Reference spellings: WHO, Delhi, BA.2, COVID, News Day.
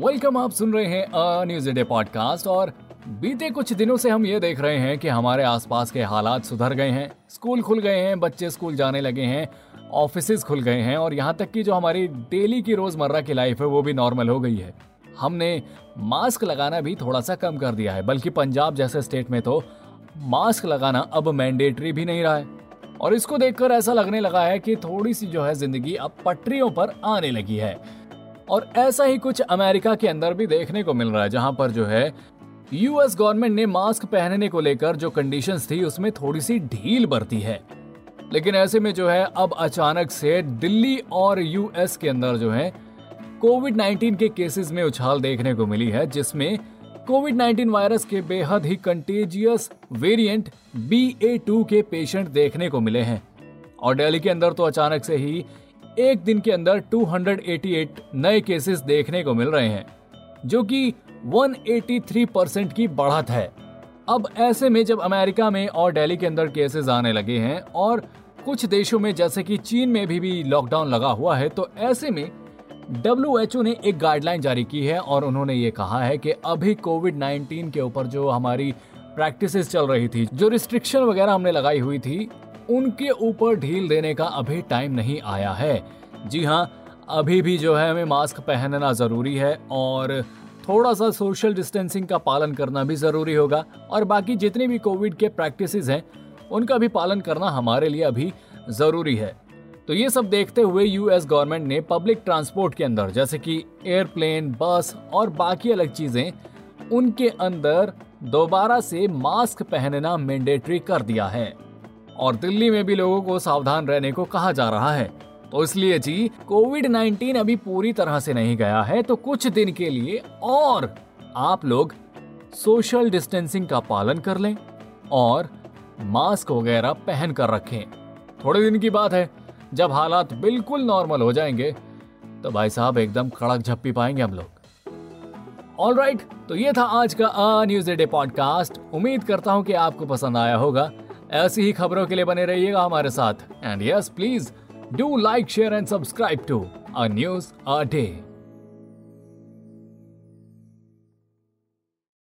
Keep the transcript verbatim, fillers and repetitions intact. Welcome, आप सुन रहे हैं न्यूज डे पॉडकास्ट। और बीते कुछ दिनों से हम ये देख रहे हैं कि हमारे आसपास के हालात सुधर गए हैं, स्कूल खुल गए हैं, बच्चे स्कूल जाने लगे हैं, ऑफिसेज खुल गए हैं और यहाँ तक कि जो हमारी डेली की रोज़मर्रा की लाइफ है वो भी नॉर्मल हो गई है। हमने मास्क लगाना भी थोड़ा सा कम कर दिया है, बल्कि पंजाब जैसे स्टेट में तो मास्क लगाना अब मैंडेटरी भी नहीं रहा है। और इसको देखकर ऐसा लगने लगा है कि थोड़ी सी जो है जिंदगी अब पटरियों पर आने लगी है। और ऐसा ही कुछ अमेरिका के अंदर भी देखने को मिल रहा है, जहाँ पर जो है यूएस गवर्नमेंट ने मास्क पहनने को लेकर जो कंडीशंस थी उसमें थोड़ी सी ढील बरती है। लेकिन ऐसे में जो है अब अचानक से दिल्ली और यूएस के अंदर जो है कोविड नाइन्टीन के केसेस में उछाल देखने को मिली है, जिसमें कोविड नाइन्टीन वायरस के बेहद ही contagious variant B A two के पेशेंट देखने को मिले हैं। और दिल्ली के अंदर तो अचानक से ही एक दिन के अंदर दो सौ अठासी नए केसेस देखने को मिल रहे हैं, जो कि एक सौ तिरासी परसेंट की बढ़त है। अब ऐसे में जब अमेरिका में और दिल्ली के अंदर केसेस आने लगे हैं और कुछ देशों में जैसे कि चीन में भी, भी लॉकडाउन लगा हुआ है, तो ऐसे में डब्ल्यू एच ओ ने एक गाइडलाइन जारी की है और उन्होंने ये कहा है कि अभी कोविड नाइन्टीन के ऊपर जो हमारी प्रैक्टिसेस चल रही थी, जो रिस्ट्रिक्शन वगैरह हमने लगाई हुई थी, उनके ऊपर ढील देने का अभी टाइम नहीं आया है। जी हाँ, अभी भी जो है हमें मास्क पहनना ज़रूरी है और थोड़ा सा सोशल डिस्टेंसिंग का पालन करना भी ज़रूरी होगा और बाकी जितने भी कोविड के प्रैक्टिसेस हैं उनका भी पालन करना हमारे लिए अभी ज़रूरी है। तो ये सब देखते हुए यूएस गवर्नमेंट ने पब्लिक ट्रांसपोर्ट के अंदर जैसे कि एयरप्लेन, बस और बाकी अलग चीज़ें, उनके अंदर दोबारा से मास्क पहनना मैंडेटरी कर दिया है और दिल्ली में भी लोगों को सावधान रहने को कहा जा रहा है। तो इसलिए जी कोविड नाइन्टीन अभी पूरी तरह से नहीं गया है, तो कुछ दिन के लिए और आप लोग सोशल डिस्टेंसिंग का पालन कर लें और मास्क वगैरह पहन कर रखें। थोड़े दिन की बात है, जब हालात बिल्कुल नॉर्मल हो जाएंगे तो भाई साहब एकदम कड़क झप्पी पाएंगे हम लोग। ऑल राइट, तो ये था आज का अ न्यूज डे पॉडकास्ट। उम्मीद करता हूँ कि आपको पसंद आया होगा। ऐसी ही खबरों के लिए बने रहिएगा हमारे साथ। And yes, please do like, share and subscribe to a news a day.